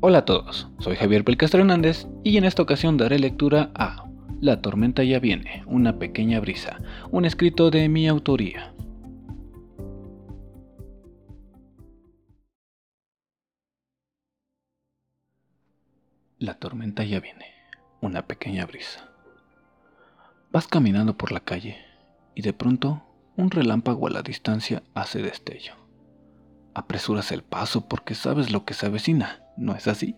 Hola a todos, soy Javier Pelcastre Hernández y en esta ocasión daré lectura a La tormenta ya viene, una pequeña brisa, un escrito de mi autoría. La tormenta ya viene, una pequeña brisa. Vas caminando por la calle y de pronto un relámpago a la distancia hace destello. Apresuras el paso porque sabes lo que se avecina, ¿no es así?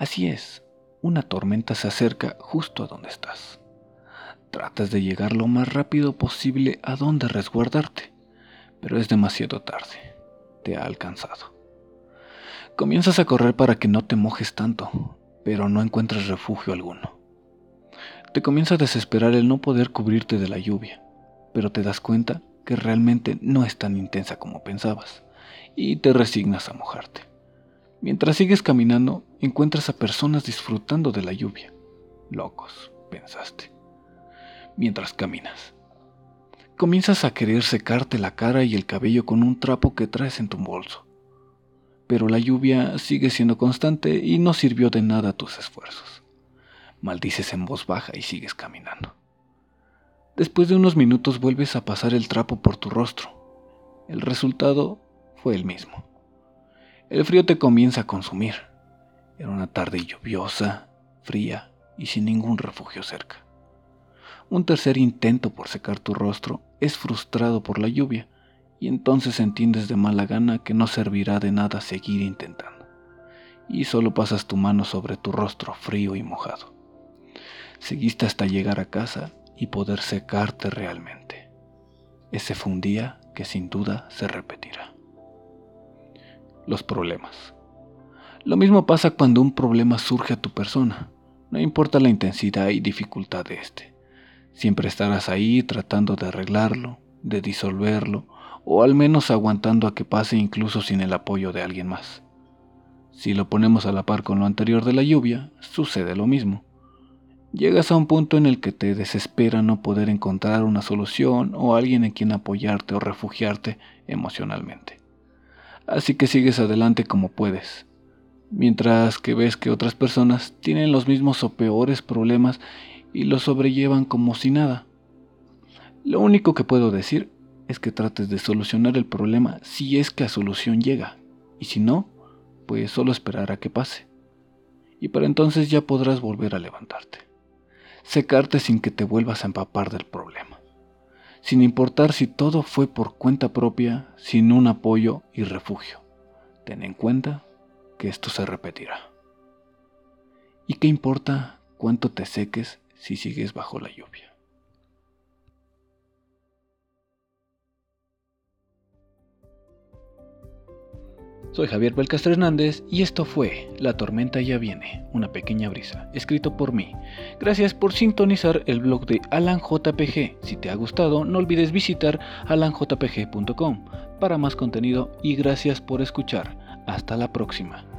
Así es, una tormenta se acerca justo a donde estás. Tratas de llegar lo más rápido posible a donde resguardarte, pero es demasiado tarde, te ha alcanzado. Comienzas a correr para que no te mojes tanto, pero no encuentras refugio alguno. Te comienza a desesperar el no poder cubrirte de la lluvia, pero te das cuenta que realmente no es tan intensa como pensabas, y te resignas a mojarte. Mientras sigues caminando, encuentras a personas disfrutando de la lluvia. Locos, pensaste. Mientras caminas, comienzas a querer secarte la cara y el cabello con un trapo que traes en tu bolso, pero la lluvia sigue siendo constante y no sirvió de nada tus esfuerzos. Maldices en voz baja y sigues caminando. Después de unos minutos vuelves a pasar el trapo por tu rostro. El resultado fue el mismo. El frío te comienza a consumir. Era una tarde lluviosa, fría y sin ningún refugio cerca. Un tercer intento por secar tu rostro es frustrado por la lluvia y entonces entiendes de mala gana que no servirá de nada seguir intentando, y solo pasas tu mano sobre tu rostro frío y mojado. Seguiste hasta llegar a casa y poder secarte realmente. Ese fue un día que sin duda se repetirá. Los problemas. Lo mismo pasa cuando un problema surge a tu persona, no importa la intensidad y dificultad de este. Siempre estarás ahí tratando de arreglarlo, de disolverlo, o al menos aguantando a que pase incluso sin el apoyo de alguien más. Si lo ponemos a la par con lo anterior de la lluvia, sucede lo mismo. Llegas a un punto en el que te desespera no poder encontrar una solución o alguien en quien apoyarte o refugiarte emocionalmente. Así que sigues adelante como puedes, mientras que ves que otras personas tienen los mismos o peores problemas y los sobrellevan como si nada. Lo único que puedo decir es que trates de solucionar el problema si es que a solución llega, y si no, pues solo esperar a que pase. Y para entonces ya podrás volver a levantarte, secarte sin que te vuelvas a empapar del problema. Sin importar si todo fue por cuenta propia, sin un apoyo y refugio. Ten en cuenta que esto se repetirá. ¿Y qué importa cuánto te seques si sigues bajo la lluvia? Soy Javier Pelcastre Hernández y esto fue La tormenta ya viene, una pequeña brisa, escrito por mí. Gracias por sintonizar el blog de AlanJPG. Si te ha gustado, no olvides visitar alanjpg.com para más contenido y gracias por escuchar. Hasta la próxima.